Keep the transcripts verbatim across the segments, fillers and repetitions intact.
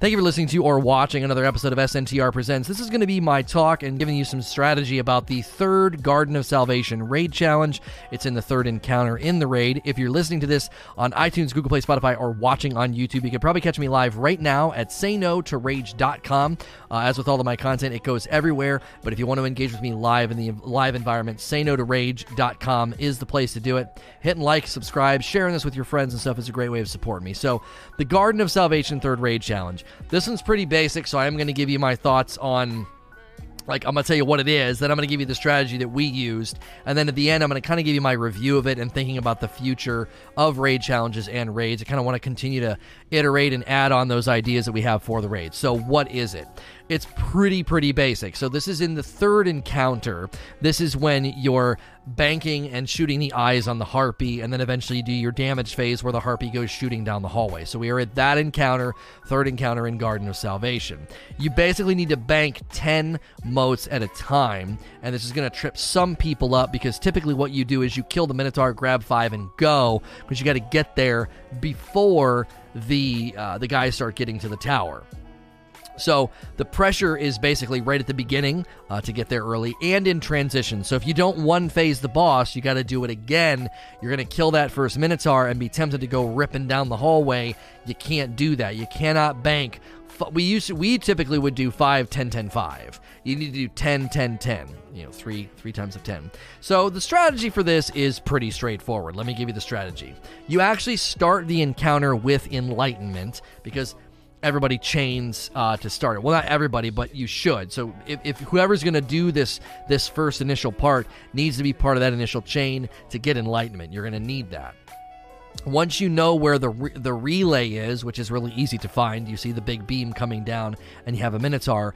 Thank you for listening to or watching another episode of S N T R Presents. This is going to be my talk and giving you some strategy about the third Garden of Salvation raid challenge. It's in the third encounter in the raid. If you're listening to this on iTunes, Google Play, Spotify, or watching on YouTube, you can probably catch me live right now at say no to rage dot com. Uh, as with all of my content, it goes everywhere, but if you want to engage with me live in the live environment, say no to rage dot com is the place to do it. Hitting like, subscribe, sharing this with your friends and stuff is a great way of supporting me. So the Garden of Salvation third raid challenge. This one's pretty basic, so I'm going to give you my thoughts on, like, I'm going to tell you what it is, then I'm going to give you the strategy that we used, and then at the end, I'm going to kind of give you my review of it and thinking about the future of raid challenges and raids. I kind of want to continue to iterate and add on those ideas that we have for the raids. So what is it? It's pretty, pretty basic. So this is in the third encounter. This is when you're banking and shooting the eyes on the harpy, and then eventually you do your damage phase where the harpy goes shooting down the hallway. So we are at that encounter, third encounter in Garden of Salvation. You basically need to bank ten motes at a time, and this is going to trip some people up because typically what you do is you kill the Minotaur, grab five, and go, because you got to get there before the uh, the guys start getting to the tower. So the pressure is basically right at the beginning uh, to get there early and in transition. So if you don't one phase the boss, you got to do it again. You're going to kill that first Minotaur and be tempted to go ripping down the hallway. You can't do that. You cannot bank. We used to, we typically would do five, ten, ten, five. You need to do ten, ten, ten. You know, three three times of ten. So the strategy for this is pretty straightforward. Let me give you the strategy. You actually start the encounter with Enlightenment because everybody chains uh, to start it. Well, not everybody, but you should. So if, if whoever's going to do this this first initial part needs to be part of that initial chain to get Enlightenment. You're going to need that. Once you know where the re- the relay is, which is really easy to find, you see the big beam coming down and you have a Minotaur,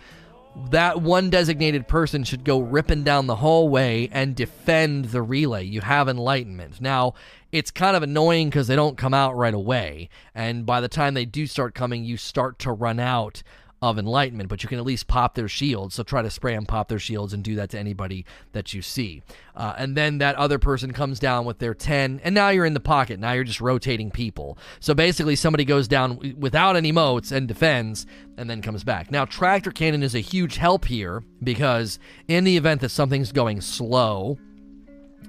that one designated person should go ripping down the hallway and defend the relay. You have Enlightenment. Now, it's kind of annoying because they don't come out right away, and by the time they do start coming, you start to run out of Enlightenment, but you can at least pop their shields, so try to spray and pop their shields and do that to anybody that you see. Uh, and then that other person comes down with their ten, and now you're in the pocket. Now you're just rotating people. So basically somebody goes down w- without any motes and defends, and then comes back. Now, Tractor Cannon is a huge help here, because in the event that something's going slow,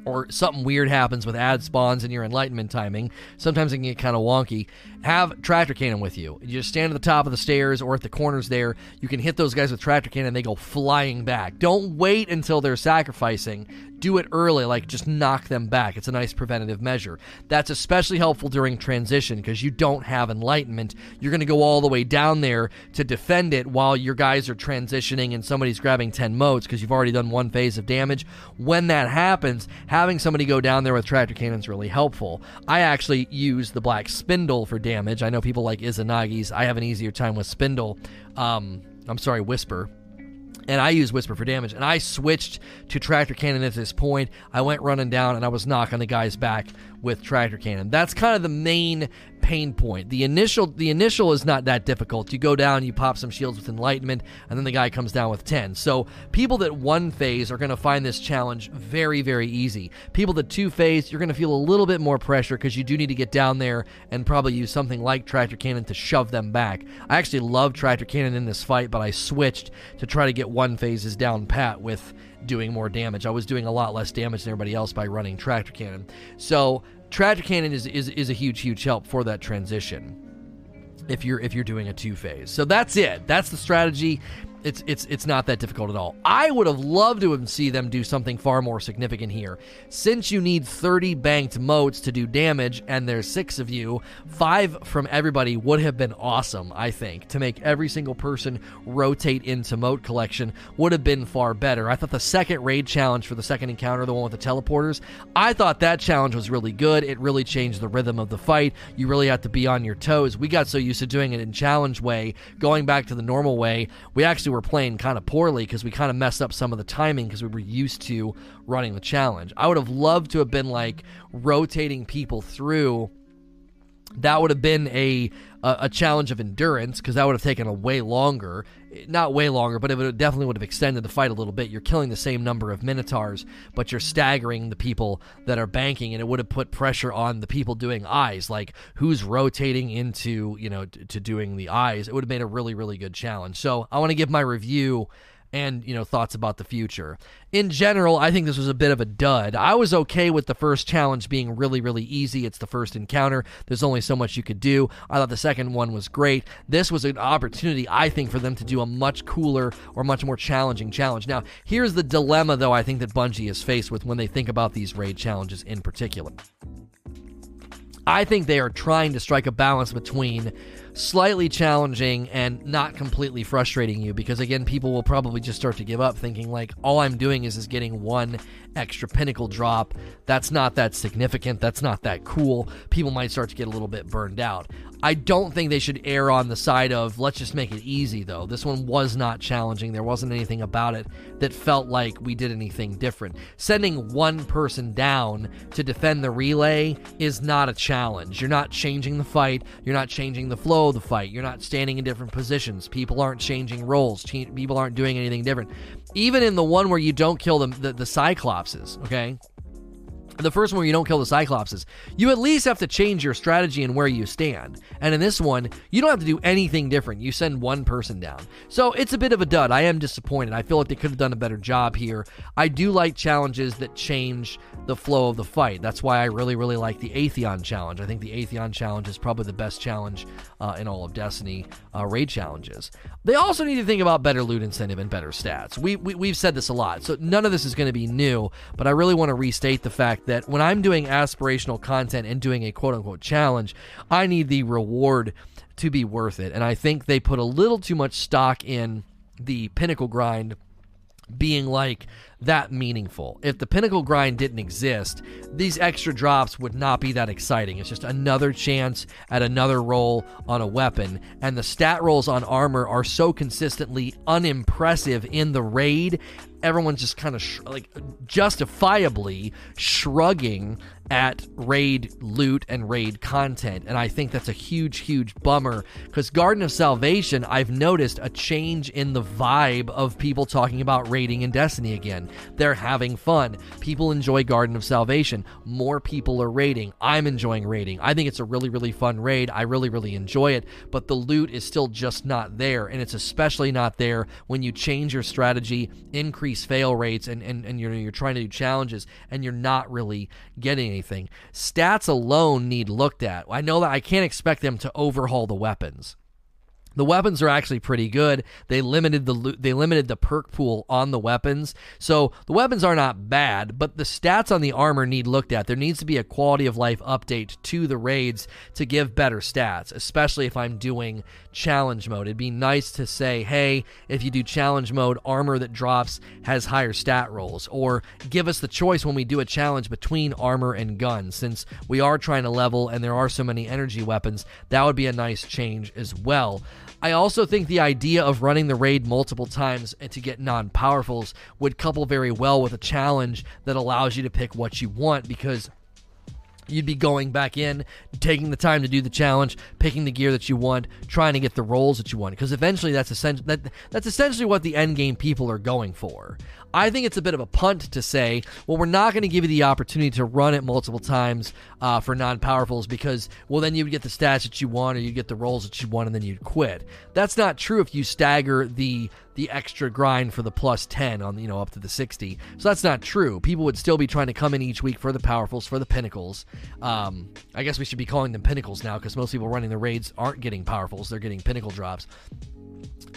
or something weird happens with ad spawns and your Enlightenment timing, sometimes it can get kind of wonky, have Tractor Cannon with you. You just stand at the top of the stairs or at the corners there. You can hit those guys with Tractor Cannon, they go flying back. Don't wait until they're sacrificing. Do it early, like just knock them back. It's a nice preventative measure. That's especially helpful during transition because you don't have Enlightenment. You're going to go all the way down there to defend it while your guys are transitioning and somebody's grabbing ten motes because you've already done one phase of damage. When that happens, having somebody go down there with Tractor Cannon is really helpful. I actually use the Black Spindle for damage. I know people like Izanagi's. I have an easier time with Spindle. Um, I'm sorry, Whisper. And I use Whisper for damage, and I switched to Tractor Cannon at this point. I went running down, and I was knocking the guys back with Tractor Cannon. That's kind of the main pain point. The initial the initial is not that difficult. You go down, you pop some shields with Enlightenment, and then the guy comes down with ten. So people that one phase are going to find this challenge very, very easy. People that two phase, you're going to feel a little bit more pressure because you do need to get down there and probably use something like Tractor Cannon to shove them back. I actually love Tractor Cannon in this fight, but I switched to try to get one phases down pat with doing more damage. I was doing a lot less damage than everybody else by running Tractor Cannon. So Tractor Cannon is, is, is a huge, huge help for that transition if you're if you're doing a two-phase. So that's it. That's the strategy. It's it's it's not that difficult at all. I would have loved to see them do something far more significant here. Since you need thirty banked motes to do damage, and there's six of you, five from everybody would have been awesome, I think. To make every single person rotate into mote collection would have been far better. I thought the second raid challenge for the second encounter, the one with the teleporters, I thought that challenge was really good. It really changed the rhythm of the fight. You really have to be on your toes. We got so used to doing it in challenge way, going back to the normal way, we actually were playing kind of poorly because we kind of messed up some of the timing because we were used to running the challenge. I would have loved to have been like rotating people through That would have been a a, a challenge of endurance, because that would have taken a way longer. Not way longer, but it would, definitely would have extended the fight a little bit. You're killing the same number of Minotaurs, but you're staggering the people that are banking, and it would have put pressure on the people doing eyes, like who's rotating into, you know, t- to doing the eyes. It would have made a really, really good challenge. So I want to give my review and, you know, thoughts about the future. In general, I think this was a bit of a dud. I was okay with the first challenge being really, really easy. It's the first encounter. There's only so much you could do. I thought the second one was great. This was an opportunity, I think, for them to do a much cooler or much more challenging challenge. Now, here's the dilemma, though, I think that Bungie is faced with when they think about these raid challenges in particular. I think they are trying to strike a balance between slightly challenging and not completely frustrating you, because again, people will probably just start to give up thinking like, all I'm doing is is getting one extra pinnacle drop. That's not that significant. That's not that cool. People might start to get a little bit burned out. I don't think they should err on the side of let's just make it easy, though. This one was not challenging. There wasn't anything about it that felt like we did anything different. Sending one person down to defend the relay is not a challenge. You're not changing the fight. You're not changing the flow of the fight. You're not standing in different positions. People aren't changing roles. Ch- people aren't doing anything different. Even in the one where you don't kill the, the, the Cyclopses, okay? The first one where you don't kill the Cyclopses, you at least have to change your strategy and where you stand. And in this one, you don't have to do anything different. You send one person down. So it's a bit of a dud. I am disappointed. I feel like they could have done a better job here. I do like challenges that change the flow of the fight. That's why I really, really like the Atheon challenge. I think the Atheon challenge is probably the best challenge uh, in all of Destiny uh, raid challenges. They also need to think about better loot incentive and better stats. We, we, we've said this a lot, so none of this is going to be new, but I really want to restate the fact that when I'm doing aspirational content and doing a quote-unquote challenge, I need the reward to be worth it. And I think they put a little too much stock in the pinnacle grind being like that meaningful. If the pinnacle grind didn't exist, these extra drops would not be that exciting. It's just another chance at another roll on a weapon, and the stat rolls on armor are so consistently unimpressive in the raid. Everyone's just kind of sh- like justifiably shrugging at raid loot and raid content, and I think that's a huge huge bummer, because Garden of Salvation, I've noticed a change in the vibe of people talking about raiding in Destiny again. They're having fun. People enjoy Garden of Salvation. More people are raiding. I'm enjoying raiding. I think it's a really really fun raid. I really really enjoy it, but the loot is still just not there, and it's especially not there when you change your strategy, increase fail rates, and, and, and you're, you're trying to do challenges and you're not really getting anything. Stats alone need looked at. I know that I can't expect them to overhaul the weapons. The weapons are actually pretty good. They limited the lo- they limited the perk pool on the weapons. So the weapons are not bad, but the stats on the armor need looked at. There needs to be a quality of life update to the raids to give better stats, especially if I'm doing challenge mode. It'd be nice to say, hey, if you do challenge mode, armor that drops has higher stat rolls, or give us the choice when we do a challenge between armor and gun. Since we are trying to level and there are so many energy weapons, that would be a nice change as well. I also think the idea of running the raid multiple times and to get non-powerfuls would couple very well with a challenge that allows you to pick what you want, because you'd be going back in, taking the time to do the challenge, picking the gear that you want, trying to get the roles that you want, because eventually that's essentially that, that's essentially what the end game people are going for. I think it's a bit of a punt to say, well, we're not going to give you the opportunity to run it multiple times uh, for non-powerfuls, because, well, then you would get the stats that you want, or you get the roles that you want, and then you'd quit. That's not true if you stagger the the extra grind for the plus ten on, you know, up to the sixty. So that's not true. People would still be trying to come in each week for the powerfuls, for the pinnacles. Um, I guess we should be calling them pinnacles now, because most people running the raids aren't getting powerfuls. They're getting pinnacle drops.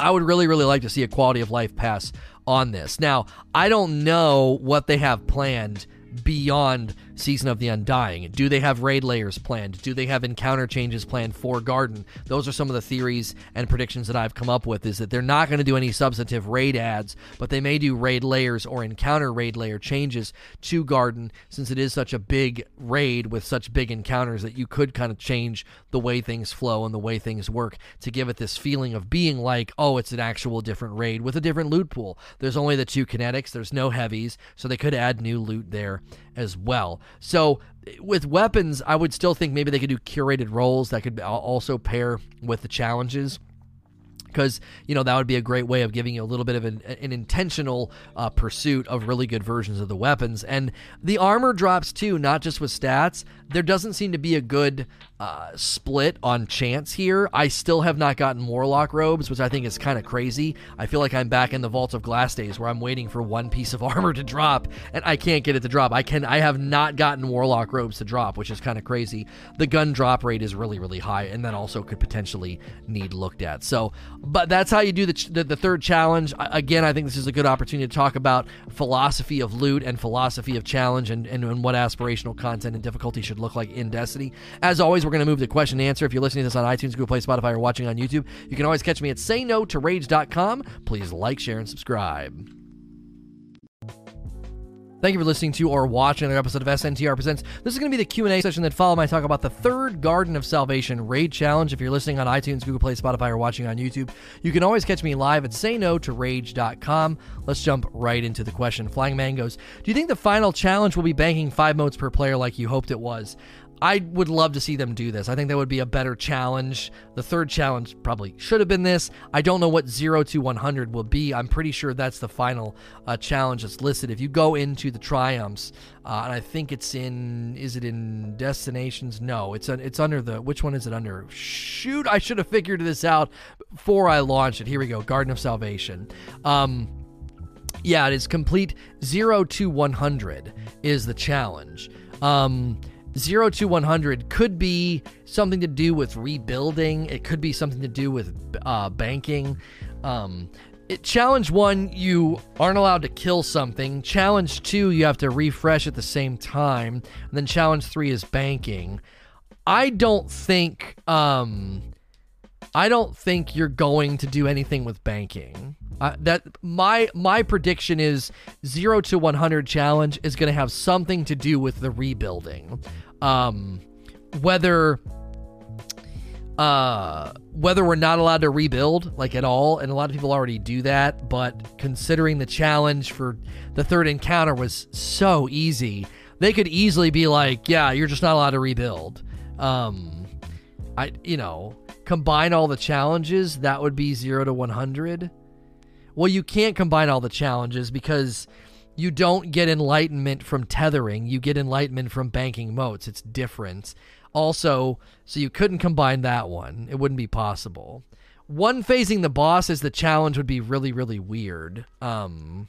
I would really, really like to see a quality of life pass on this. Now, I don't know what they have planned beyond Season of the Undying. Do they have raid layers planned? Do they have encounter changes planned for Garden? Those are some of the theories and predictions that I've come up with, is that they're not going to do any substantive raid adds, but they may do raid layers or encounter raid layer changes to Garden, since it is such a big raid with such big encounters that you could kind of change the way things flow and the way things work to give it this feeling of being like, oh, it's an actual different raid with a different loot pool. There's only the two kinetics. There's no heavies, so they could add new loot there as well. So with weapons, I would still think maybe they could do curated rolls that could also pair with the challenges, because, you know, that would be a great way of giving you a little bit of an, an intentional uh, pursuit of really good versions of the weapons. And the armor drops too, not just with stats. There doesn't seem to be a good uh, split on chance here. I still have not gotten Warlock robes, which I think is kind of crazy. I feel like I'm back in the Vault of Glass days where I'm waiting for one piece of armor to drop, and I can't get it to drop. I can. I have not gotten Warlock robes to drop, which is kind of crazy. The gun drop rate is really, really high, and that also could potentially need looked at. So, but that's how you do the, ch- the, the third challenge. I, again, I think this is a good opportunity to talk about philosophy of loot and philosophy of challenge, and, and, and what aspirational content and difficulty should look like in Destiny. As always, we're going to move to question and answer. If you're listening to this on iTunes, Google Play, Spotify, or watching on YouTube, you can always catch me at say no to rage dot com. Please like, share, and subscribe. Thank you for listening to or watching another episode of S N T R Presents. This is going to be the Q and A session that followed. I talk about the third Garden of Salvation raid challenge. If you're listening on iTunes, Google Play, Spotify, or watching on YouTube, you can always catch me live at say no to rage dot com. Let's jump right into the question. Flying Man goes, do you think the final challenge will be banking five motes per player like you hoped it was? I would love to see them do this. I think that would be a better challenge. The third challenge probably should have been this. I don't know what zero to one hundred will be. I'm pretty sure that's the final uh, challenge that's listed. If you go into the Triumphs, uh, and I think it's in, is it in Destinations? No, it's un, it's under the, which one is it under? Shoot, I should have figured this out before I launched it. Here we go, Garden of Salvation. Um, yeah, it is complete zero to one hundred is the challenge. Um... zero to one hundred could be something to do with rebuilding. It could be something to do with uh, banking. Um, it, challenge one, you aren't allowed to kill something. Challenge two, you have to refresh at the same time. And then challenge three is banking. I don't think, um, I don't think you're going to do anything with banking. Uh, that my my prediction is zero to one hundred challenge is going to have something to do with the rebuilding, um, whether uh, whether we're not allowed to rebuild like at all, and a lot of people already do that. But considering the challenge for the third encounter was so easy, they could easily be like, "Yeah, you're just not allowed to rebuild." Um, I you know combine all the challenges, that would be zero to one hundred. Well, you can't combine all the challenges because you don't get enlightenment from tethering. You get enlightenment from banking motes. It's different. Also, so you couldn't combine that one. It wouldn't be possible. One phasing the boss as the challenge would be really, really weird. Um,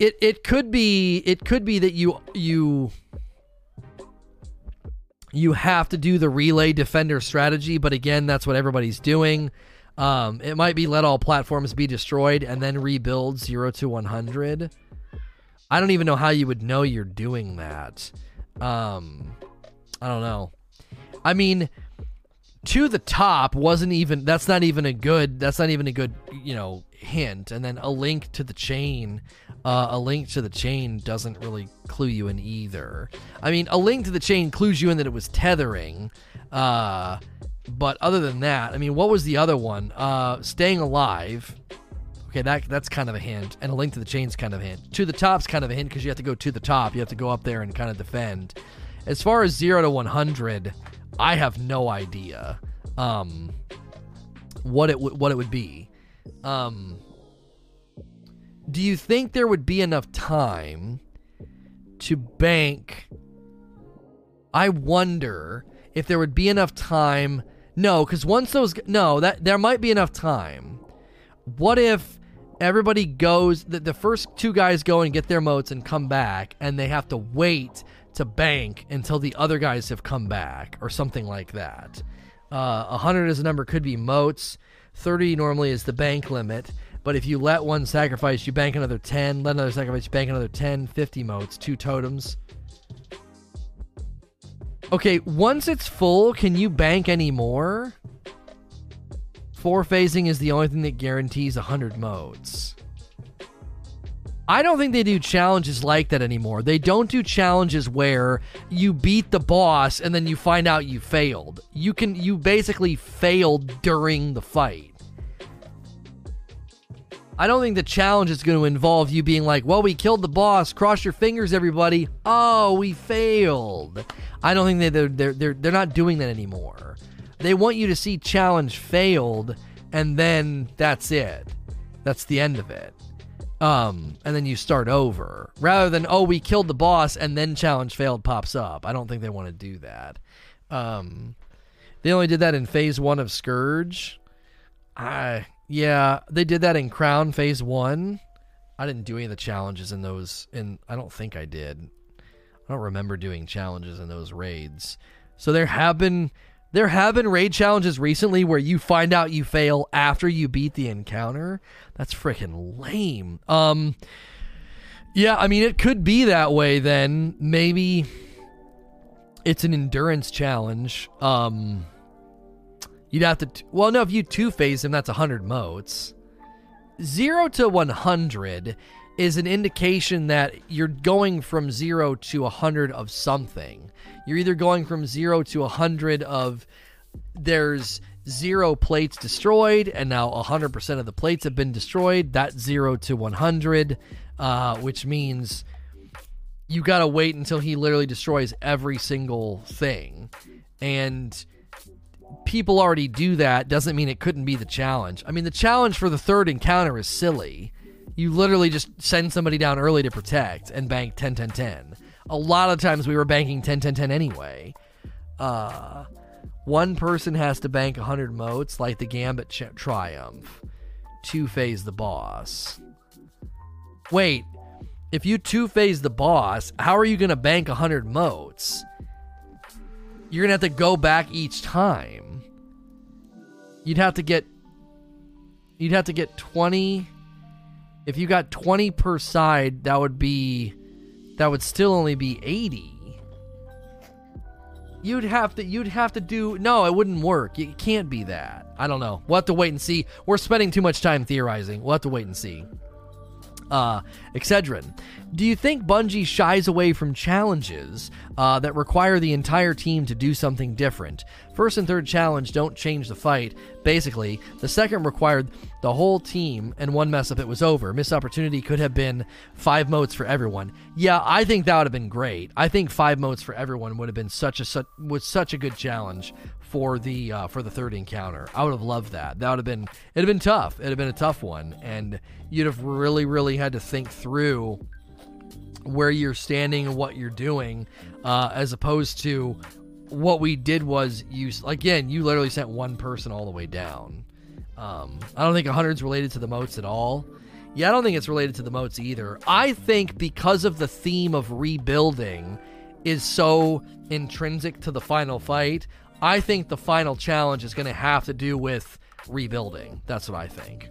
it it could be it could be that you you. You have to do the relay defender strategy, but again, that's what everybody's doing. Um, it might be let all platforms be destroyed and then rebuild zero to one hundred. I don't even know how you would know you're doing that. Um, I don't know. I mean, to the top wasn't even, that's not even a good, that's not even a good, you know, hint. And then a link to the chain, uh, a link to the chain doesn't really clue you in either. I mean, a link to the chain clues you in that it was tethering, uh, but other than that, I mean, what was the other one? Uh, staying alive. Okay, that that's kind of a hint. And a link to the chain's kind of a hint. To the top's kind of a hint because you have to go to the top. You have to go up there and kind of defend. As far as zero to one hundred, I have no idea um, what it w- what it would be. Um, do you think there would be enough time to bank? I wonder if there would be enough time. No, because once those... No, that there might be enough time. What if everybody goes... The, the first two guys go and get their motes and come back, and they have to wait to bank until the other guys have come back, or something like that. Uh, one hundred as a number could be motes. thirty normally is the bank limit. But if you let one sacrifice, you bank another ten. Let another sacrifice, you bank another ten. fifty motes, two totems. Okay, once it's full, can you bank any more? Four phasing is the only thing that guarantees one hundred modes. I don't think they do challenges like that anymore. They don't do challenges where you beat the boss and then you find out you failed. You can you basically failed during the fight. I don't think the challenge is going to involve you being like, well, we killed the boss, cross your fingers, everybody. Oh, we failed. I don't think that they're, they're, they're, they're not doing that anymore. They want you to see challenge failed, and then that's it. That's the end of it. Um, and then you start over. Rather than, oh, we killed the boss, and then challenge failed pops up. I don't think they want to do that. Um, they only did that in phase one of Scourge. I... Yeah, they did that in Crown Phase One. I didn't do any of the challenges in those, and I don't think I did. I don't remember doing challenges in those raids. So there have been there have been raid challenges recently where you find out you fail after you beat the encounter. That's freaking lame. Um, yeah, I mean it could be that way. Then maybe it's an endurance challenge. Um. You'd have to... T- well, no, if you two-phase him, that's one hundred motes. zero to one hundred is an indication that you're going from zero to one hundred of something. You're either going from zero to one hundred of... There's zero plates destroyed, and now one hundred percent of the plates have been destroyed. That's zero to one hundred, uh, which means you gotta wait until he literally destroys every single thing. And... people already do that. Doesn't mean it couldn't be the challenge. I mean, the challenge for the third encounter is silly. You literally just send somebody down early to protect and bank ten ten ten. A lot of times we were banking ten ten ten anyway. Uh, one person has to bank one hundred motes, like the Gambit ch- Triumph. Two-phase the boss. Wait, if you two-phase the boss, how are you going to bank one hundred motes? You're going to have to go back each time. You'd have to get... You'd have to get twenty... If you got twenty per side, that would be... That would still only be eighty. You'd have to... You'd have to do... No, it wouldn't work. It can't be that. I don't know. We'll have to wait and see. We're spending too much time theorizing. We'll have to wait and see. Uh, Excedrin, do you think Bungie shies away from challenges uh, that require the entire team to do something different? First and third challenge don't change the fight, basically. The second required the whole team, and one mess up it was over. Missed opportunity could have been five motes for everyone. Yeah, I think that would have been great. I think five motes for everyone would have been such a such was such a good challenge for the uh, for the third encounter. I would have loved that. That would have been it'd have been tough. It'd have been a tough one, and you'd have really really had to think through where you're standing and what you're doing, uh, as opposed to what we did was you again you literally sent one person all the way down. Um, I don't think one hundred's related to the motes at all. Yeah, I don't think it's related to the motes either. I think because of the theme of rebuilding is so intrinsic to the final fight, I think the final challenge is going to have to do with rebuilding. That's what I think.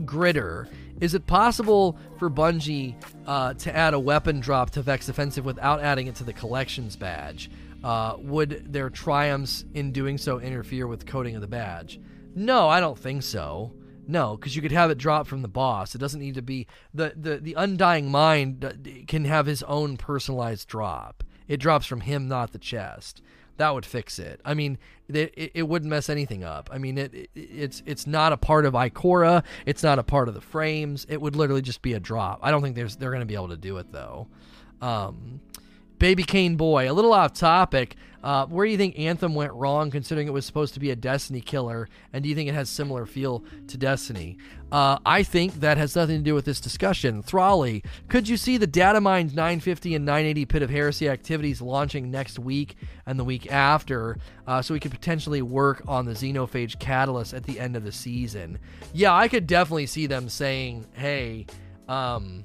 Gritter, is it possible for Bungie uh, to add a weapon drop to Vex Offensive without adding it to the collections badge? Uh, would their triumphs in doing so interfere with coding of the badge? No, I don't think so. No, because you could have it drop from the boss. It doesn't need to be... The, the, the Undying Mind can have his own personalized drop. It drops from him, not the chest. That would fix it. I mean, it, it, it wouldn't mess anything up. I mean, it, it it's it's not a part of Ikora. It's not a part of the frames. It would literally just be a drop. I don't think there's they're going to be able to do it, though. Um... Baby Cane Boy, a little off topic. Uh, where do you think Anthem went wrong, considering it was supposed to be a Destiny killer? And do you think it has similar feel to Destiny? Uh, I think that has nothing to do with this discussion. Thrally, could you see the Datamines nine fifty and nine eighty Pit of Heresy activities launching next week and the week after, uh, so we could potentially work on the Xenophage catalyst at the end of the season? Yeah, I could definitely see them saying, hey, um...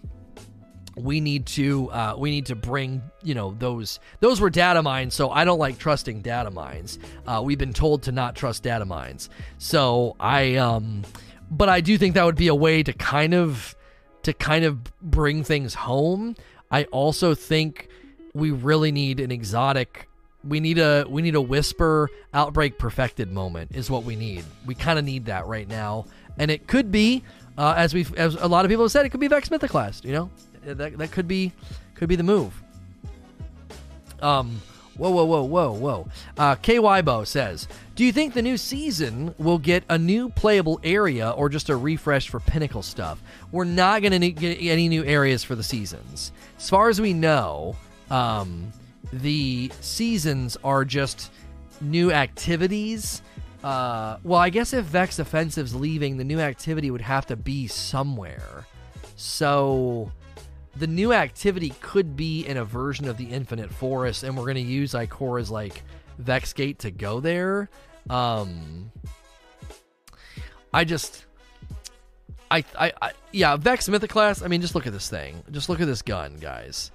we need to uh, we need to bring, you know, those those were data mines, so I don't like trusting data mines. Uh, we've been told to not trust data mines. So I um but I do think that would be a way to kind of to kind of bring things home. I also think we really need an exotic we need a we need a Whisper Outbreak Perfected moment is what we need. We kind of need that right now. And it could be uh, as we as a lot of people have said, it could be Vex Mythoclast, you know? That that could be could be the move. Um, Whoa, whoa, whoa, whoa, whoa. Uh, K Y Bo says, do you think the new season will get a new playable area or just a refresh for Pinnacle stuff? We're not going to get any new areas for the seasons. As far as we know, um, the seasons are just new activities. Uh, well, I guess if Vex Offensive's leaving, the new activity would have to be somewhere. So the new activity could be in a version of the Infinite Forest, and we're going to use Ikora's, like, Vex Gate to go there. Um, I just... I, I, I Yeah, Vex Mythoclast, I mean, just look at this thing. Just look at this gun, guys.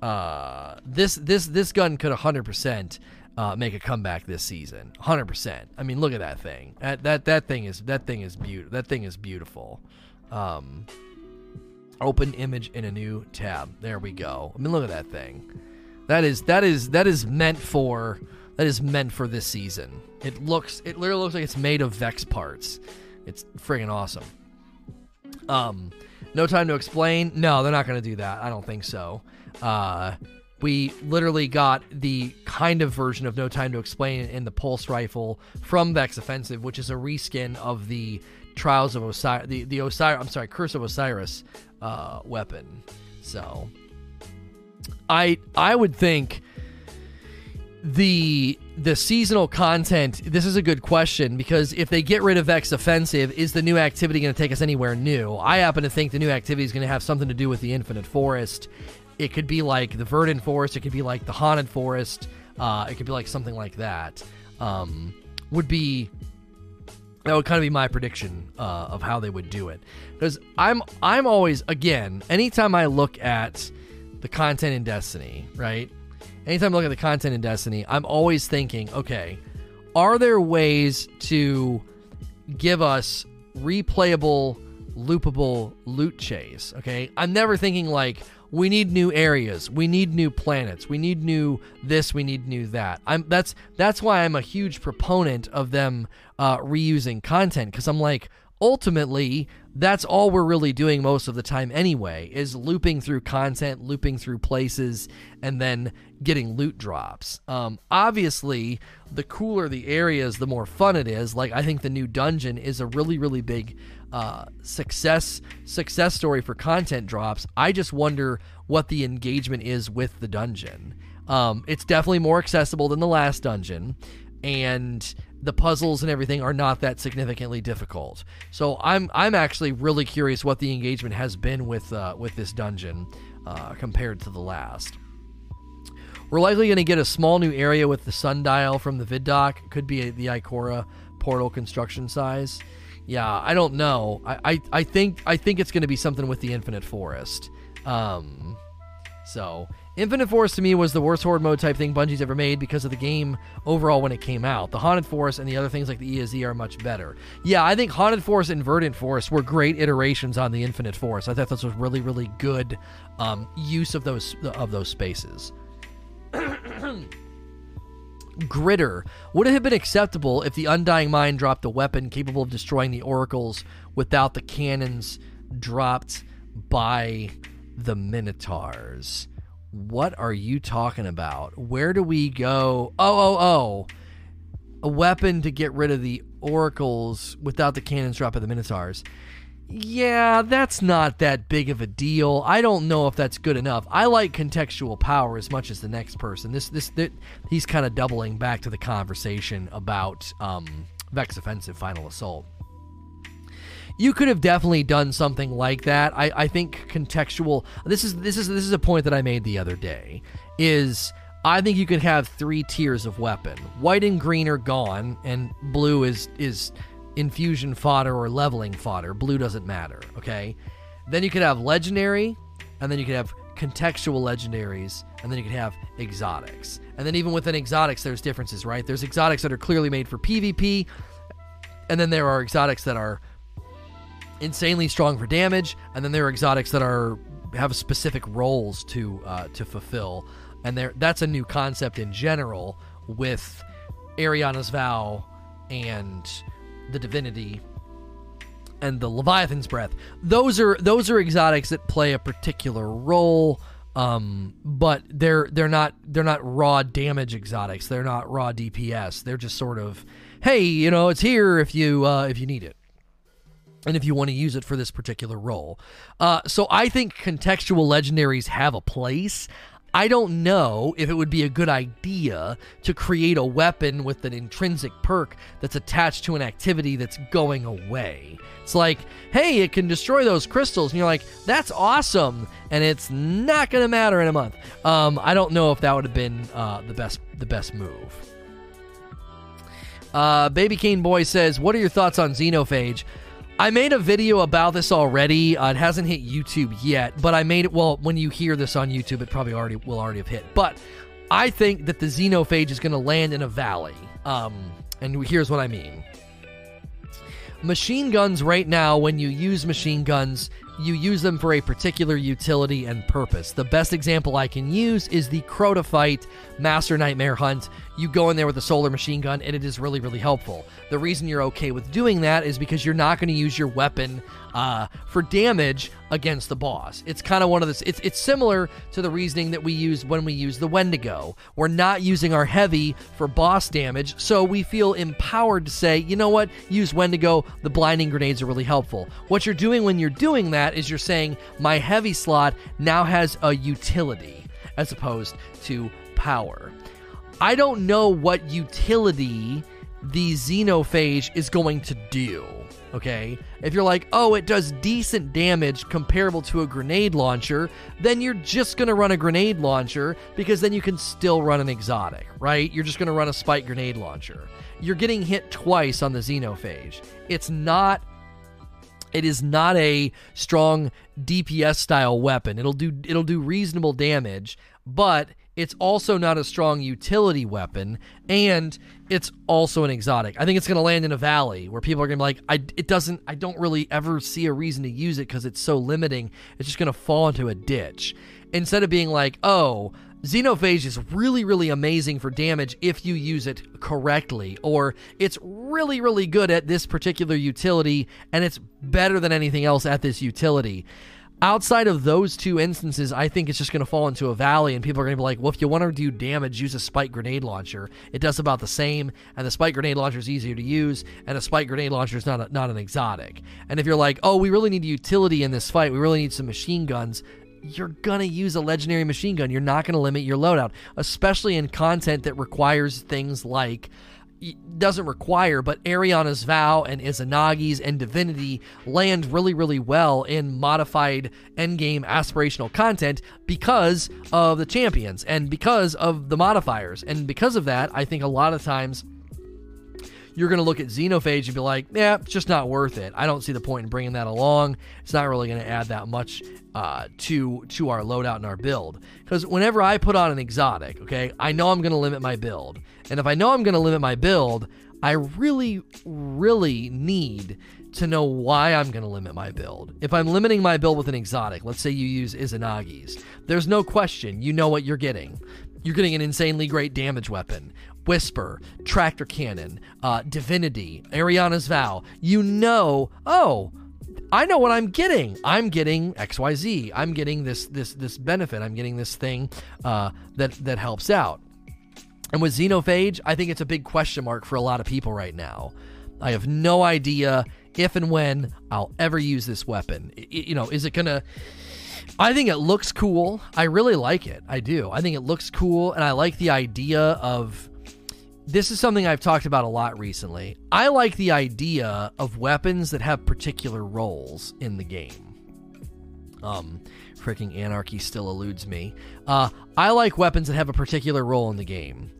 Uh, this, this, this gun could one hundred percent... Uh, make a comeback this season, one hundred percent. I mean, look at that thing. That that that thing is that thing is beautiful. That thing is beautiful. Um, open image in a new tab. There we go. I mean, look at that thing. That is that is that is meant for that is meant for this season. It looks it literally looks like it's made of Vex parts. It's friggin' awesome. Um, no time to explain. No, they're not gonna do that. I don't think so. Uh. We literally got the kind of version of No Time to Explain in the Pulse Rifle from Vex Offensive, which is a reskin of the Trials of Osiris, the, the Osiris, I'm sorry, Curse of Osiris uh, weapon. So, I I would think the the seasonal content. This is a good question because if they get rid of Vex Offensive, is the new activity going to take us anywhere new? I happen to think the new activity is going to have something to do with the Infinite Forest. It could be like the Verdant Forest. It could be like the Haunted Forest. Uh, it could be like something like that. Um, would be that would kind of be my prediction uh, of how they would do it. Because I'm I'm always again anytime I look at the content in Destiny, right? Anytime I look at the content in Destiny, I'm always thinking, okay, are there ways to give us replayable, loopable loot chase? Okay, I'm never thinking like, we need new areas. We need new planets. We need new this. We need new that. I'm that's that's why I'm a huge proponent of them uh, reusing content, because I'm like, ultimately, that's all we're really doing most of the time anyway, is looping through content, looping through places, and then getting loot drops. Um, obviously, the cooler the areas, the more fun it is. Like, I think the new dungeon is a really, really big Uh, success success story for content drops. I just wonder what the engagement is with the dungeon. Um, it's definitely more accessible than the last dungeon, and the puzzles and everything are not that significantly difficult. So I'm I'm actually really curious what the engagement has been with uh, with this dungeon uh, compared to the last. We're likely going to get a small new area with the sundial from the vid doc. Could be a, the Ikora portal construction size. Yeah, I don't know. I, I, I think I think it's going to be something with the Infinite Forest. Um, so, Infinite Forest to me was the worst horde mode type thing Bungie's ever made because of the game overall when it came out. The Haunted Forest and the other things like the E S E are much better. Yeah, I think Haunted Forest and Verdant Forest were great iterations on the Infinite Forest. I thought this was really, really good um, use of those of those spaces. Gritter. Would it have been acceptable if the Undying Mind dropped a weapon capable of destroying the oracles without the cannons dropped by the Minotaurs? What are you talking about? Where do we go? Oh, oh, oh. A weapon to get rid of the oracles without the cannons drop by the Minotaurs. Yeah, that's not that big of a deal. I don't know if that's good enough. I like contextual power as much as the next person. This, this, this he's kind of doubling back to the conversation about um, Vex Offensive Final Assault. You could have definitely done something like that. I, I think contextual. This is this is this is a point that I made the other day. Is I think you could have three tiers of weapon. White and green are gone, and blue is is. Infusion fodder or leveling fodder. Blue doesn't matter, okay? Then you could have legendary, and then you could have contextual legendaries, and then you could have exotics. And then even within exotics, there's differences, right? There's exotics that are clearly made for PvP, and then there are exotics that are insanely strong for damage, and then there are exotics that are have specific roles to uh, to fulfill. And there that's a new concept in general with Ariana's Vow and the Divinity and the Leviathan's Breath. Those are those are exotics that play a particular role Um, but they're they're not they're not raw damage exotics. They're not raw D P S. They're just sort of, hey, you know, it's here if you uh, if you need it, and if you want to use it for this particular role. Uh, so I think contextual legendaries have a place. I don't know if it would be a good idea to create a weapon with an intrinsic perk that's attached to an activity that's going away. It's like, hey, it can destroy those crystals, and you're like, that's awesome, and it's not going to matter in a month. Um, I don't know if that would have been uh, the best the best move. Uh, Baby Cane Boy says, what are your thoughts on Xenophage? I made a video about this already. Uh, it hasn't hit YouTube yet, but I made it. Well, when you hear this on YouTube, it probably already will already have hit. But I think that the Xenophage is going to land in a valley. Um, and here's what I mean. Machine guns right now, when you use machine guns, you use them for a particular utility and purpose. The best example I can use is the Crotophyte Master Nightmare Hunt. You go in there with a solar machine gun, and it is really, really helpful. The reason you're okay with doing that is because you're not going to use your weapon uh, for damage against the boss. It's kind of one of this. It's it's similar to the reasoning that we use when we use the Wendigo. We're not using our heavy for boss damage, so we feel empowered to say, you know what, use Wendigo. The blinding grenades are really helpful. What you're doing when you're doing that is you're saying my heavy slot now has a utility as opposed to power. I don't know what utility the Xenophage is going to do, okay? If you're like, oh, it does decent damage comparable to a grenade launcher, then you're just going to run a grenade launcher because then you can still run an exotic, right? You're just going to run a spike grenade launcher. You're getting hit twice on the Xenophage. It's not... It is not a strong D P S style weapon. It'll do it'll do reasonable damage, but it's also not a strong utility weapon, and it's also an exotic. I think it's going to land in a valley where people are going to be like, I it doesn't I don't really ever see a reason to use it cuz it's so limiting. It's just going to fall into a ditch. Instead of being like, "Oh, Xenophage is really, really amazing for damage if you use it correctly," or it's really, really good at this particular utility and it's better than anything else at this utility. Outside of those two instances, I think it's just going to fall into a valley and people are going to be like, well, if you want to do damage, use a spike grenade launcher. It does about the same, and the spike grenade launcher is easier to use, and a spike grenade launcher is not a, not an exotic. And if you're like, oh, we really need utility in this fight, we really need some machine guns, you're going to use a legendary machine gun. You're not going to limit your loadout, especially in content that requires things like, doesn't require, but Ariana's Vow and Izanagi's and Divinity land really, really well in modified endgame aspirational content because of the champions and because of the modifiers. And because of that, I think a lot of times you're going to look at Xenophage and be like, yeah, it's just not worth it. I don't see the point in bringing that along. It's not really going to add that much uh, to to our loadout and our build. Because whenever I put on an exotic, okay, I know I'm going to limit my build. And if I know I'm going to limit my build, I really, really need to know why I'm going to limit my build. If I'm limiting my build with an exotic, let's say you use Izanagi's, there's no question. You know what you're getting. You're getting an insanely great damage weapon. Whisper, Tractor Cannon, uh, Divinity, Ariana's Vow. You know, oh, I know what I'm getting. I'm getting X Y Z. I'm getting this this this benefit. I'm getting this thing uh, that, that helps out. And with Xenophage, I think it's a big question mark for a lot of people right now. I have no idea if and when I'll ever use this weapon. It, you know, is it going to... I think it looks cool. I really like it. I do. I think it looks cool, and I like the idea of... This is something I've talked about a lot recently. I like the idea of weapons that have particular roles in the game. Um, freaking anarchy still eludes me. Uh, I like weapons that have a particular role in the game.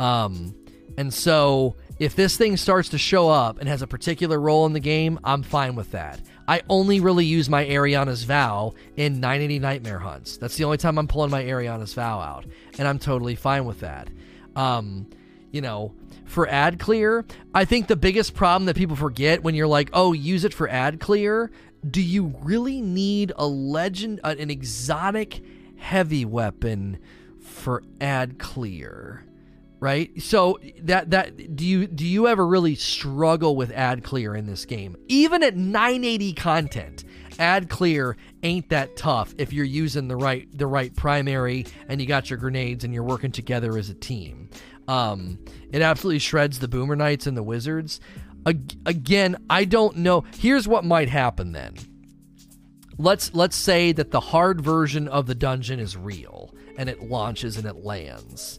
Um, and so if this thing starts to show up and has a particular role in the game, I'm fine with that. I only really use my Ariana's Vow in nine eighty Nightmare Hunts. That's the only time I'm pulling my Ariana's Vow out, and I'm totally fine with that. Um... You know, for ad clear, I think the biggest problem that people forget when you're like, oh, use it for ad clear, do you really need a legend, an exotic heavy weapon for ad clear, right? So that that do you do you ever really struggle with ad clear in this game, even at nine eighty content? Ad clear ain't that tough if you're using the right the right primary and you got your grenades and you're working together as a team. Um, it absolutely shreds the Boomer Knights and the Wizards. Again, I don't know. Here's what might happen then. Let's let's say that the hard version of the dungeon is real and it launches and it lands.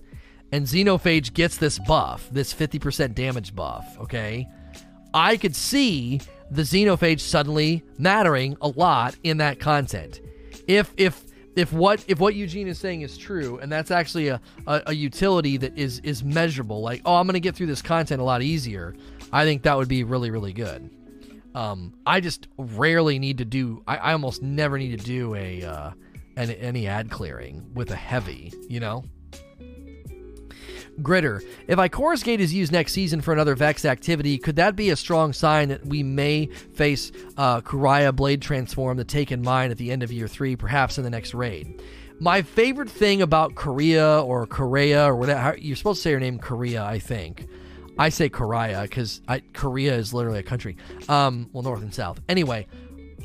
And Xenophage gets this buff, this fifty percent damage buff, okay? I could see the Xenophage suddenly mattering a lot in that content. If if if what if what Eugene is saying is true, and that's actually a, a, a utility that is is measurable, like, oh, I'm gonna get through this content a lot easier, I think that would be really, really good. Um, I just rarely need to do, I, I almost never need to do a uh, an, any ad clearing with a heavy, you know? Gritter, if Ikora's Gate is used next season for another Vex activity, could that be a strong sign that we may face uh, Kariah Blade Transform, the Taken Mind, at the end of year three, perhaps in the next raid? My favorite thing about Kariah or Kariah or whatever, you're supposed to say your name Kariah, I think. I say Kariah because Korea is literally a country. Um, well, north and south. Anyway,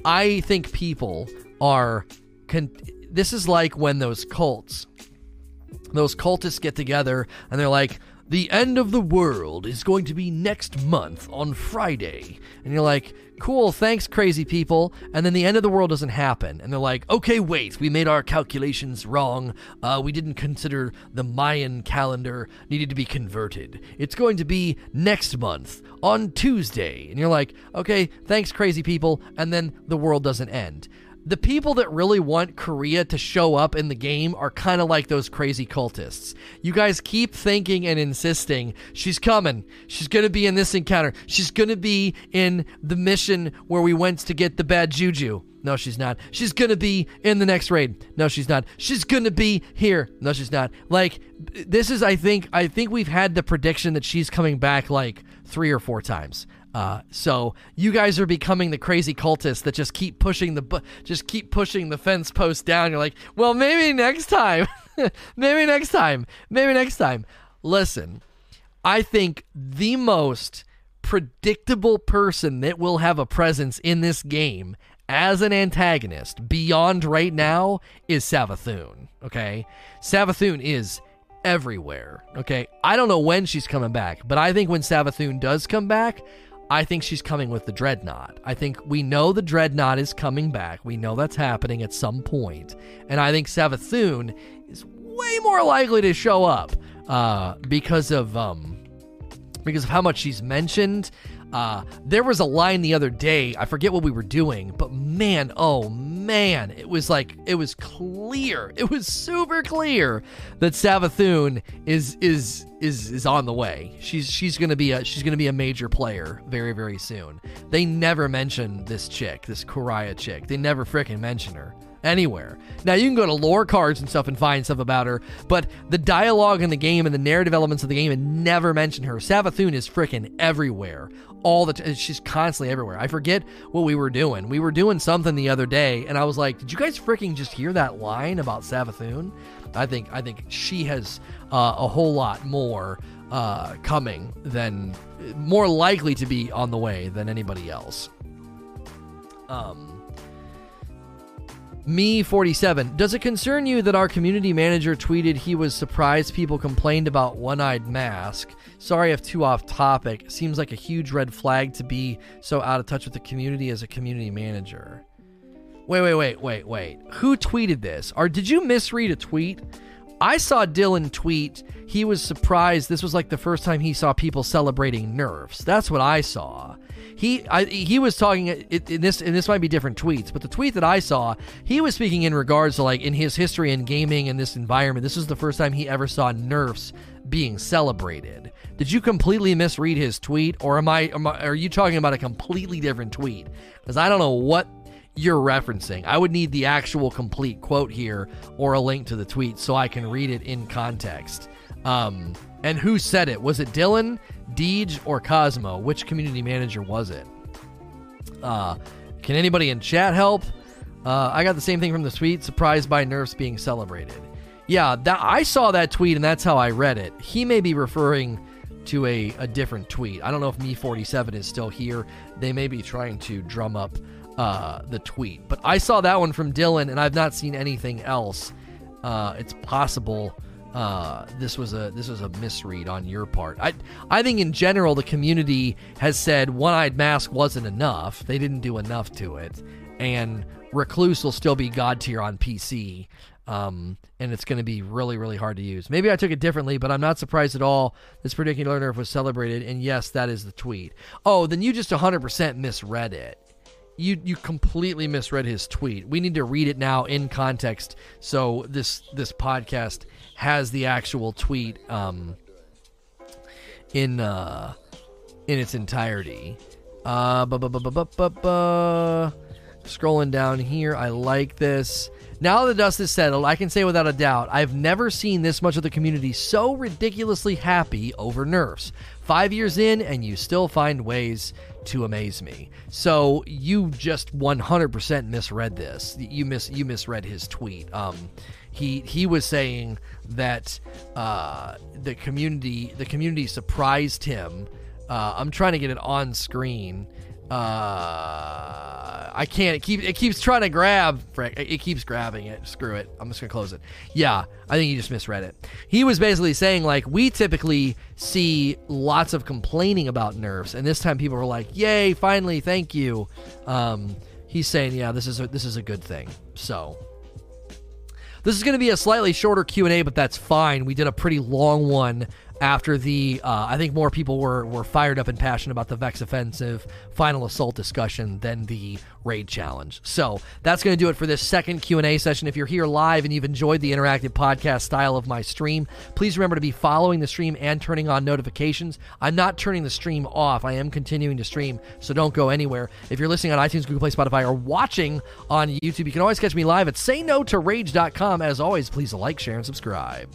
I think people are... Con- this is like when those cults, those cultists get together and they're like, the end of the world is going to be next month on Friday. And you're like, cool, thanks, crazy people. And then the end of the world doesn't happen. And they're like, okay, wait, we made our calculations wrong. Uh, we didn't consider the Mayan calendar needed to be converted. It's going to be next month on Tuesday. And you're like, okay, thanks, crazy people. And then the world doesn't end. The people that really want Kariah to show up in the game are kind of like those crazy cultists. You guys keep thinking and insisting, she's coming. She's going to be in this encounter. She's going to be in the mission where we went to get the bad juju. No, she's not. She's going to be in the next raid. No, she's not. She's going to be here. No, she's not. Like, this is, I think, I think we've had the prediction that she's coming back like three or four times. Uh, so you guys are becoming the crazy cultists that just keep pushing the bu- just keep pushing the fence post down. You're like, well, maybe next time, maybe next time, maybe next time. Listen, I think the most predictable person that will have a presence in this game as an antagonist beyond right now is Savathun. Okay, Savathun is everywhere. Okay, I don't know when she's coming back, but I think when Savathun does come back, I think she's coming with the Dreadnought. I think we know the Dreadnought is coming back. We know that's happening at some point. And I think Savathun is way more likely to show up uh, because of um, because of how much she's mentioned. Uh, there was a line the other day. I forget what we were doing, but man, oh man, it was like, it was clear. It was super clear that Savathun is, is, is, is on the way. She's, she's going to be a, she's going to be a major player very, very soon. They never mention this chick, this Kariah chick. They never fricking mention her anywhere. Now you can go to lore cards and stuff and find stuff about her, but the dialogue in the game and the narrative elements of the game and never mention her. Savathun is frickin' everywhere all the time. She's constantly everywhere. I forget what we were doing. We were doing something the other day and I was like, did you guys fricking just hear that line about Savathun? I think, I think she has uh, a whole lot more uh, coming than more likely to be on the way than anybody else. Um, Me forty-seven, does it concern you that our community manager tweeted he was surprised people complained about One-Eyed Mask? Sorry if too off topic. Seems like a huge red flag to be so out of touch with the community as a community manager. Wait, wait, wait, wait, wait. Who tweeted this? Or did you misread a tweet? I saw Dylan tweet he was surprised this was like the first time he saw people celebrating nerfs. That's what I saw. He I, he was talking in this, and this might be different tweets, but the tweet that I saw, he was speaking in regards to like in his history in gaming and this environment. This is the first time he ever saw nerfs being celebrated. Did you completely misread his tweet, or am I? Am I are you talking about a completely different tweet? Because I don't know what you're referencing. I would need the actual complete quote here, or a link to the tweet so I can read it in context. Um, and who said it? Was it Dylan, Deej, or Cosmo? Which community manager was it? Uh, can anybody in chat help? Uh, I got the same thing from the tweet. Surprised by nerfs being celebrated. Yeah, that, I saw that tweet and that's how I read it. He may be referring to a, a different tweet. I don't know if Me forty-seven is still here. They may be trying to drum up uh, the tweet. But I saw that one from Dylan, and I've not seen anything else. Uh, it's possible uh, this was a this was a misread on your part. I I think in general the community has said One-Eyed Mask wasn't enough. They didn't do enough to it, and Recluse will still be God tier on P C. Um, and it's going to be really, really hard to use. Maybe I took it differently, but I'm not surprised at all this particular nerf was celebrated. And yes, that is the tweet. Oh, then you just one hundred percent misread it. You you completely misread his tweet. We need to read it now in context, so this this podcast has the actual tweet um, in uh, in its entirety. Uh, bu- bu- bu- bu- bu- bu- bu- Scrolling down here, I like this. Now the dust is settled, I can say without a doubt, I've never seen this much of the community so ridiculously happy over nerfs. Five years in, and you still find ways to amaze me. So you just one hundred percent misread this. You mis you misread his tweet. Um, he he was saying that uh, the community the community surprised him. Uh, I'm trying to get it on screen. Uh, I can't. It, keep, it keeps trying to grab. Frick, it keeps grabbing it. Screw it. I'm just going to close it. Yeah, I think he just misread it. He was basically saying, like, we typically see lots of complaining about nerfs, and this time people were like, yay, finally, thank you. Um, he's saying, yeah, this is a, this is a good thing. So this is going to be a slightly shorter Q and A, but that's fine. We did a pretty long one after the, uh, I think more people were, were fired up and passionate about the Vex Offensive Final Assault discussion than the Raid Challenge. So that's going to do it for this second Q and A session. If you're here live and you've enjoyed the interactive podcast style of my stream, please remember to be following the stream and turning on notifications. I'm not turning the stream off. I am continuing to stream, so don't go anywhere. If you're listening on iTunes, Google Play, Spotify, or watching on YouTube, you can always catch me live at say no to rage dot com. As always, please like, share, and subscribe.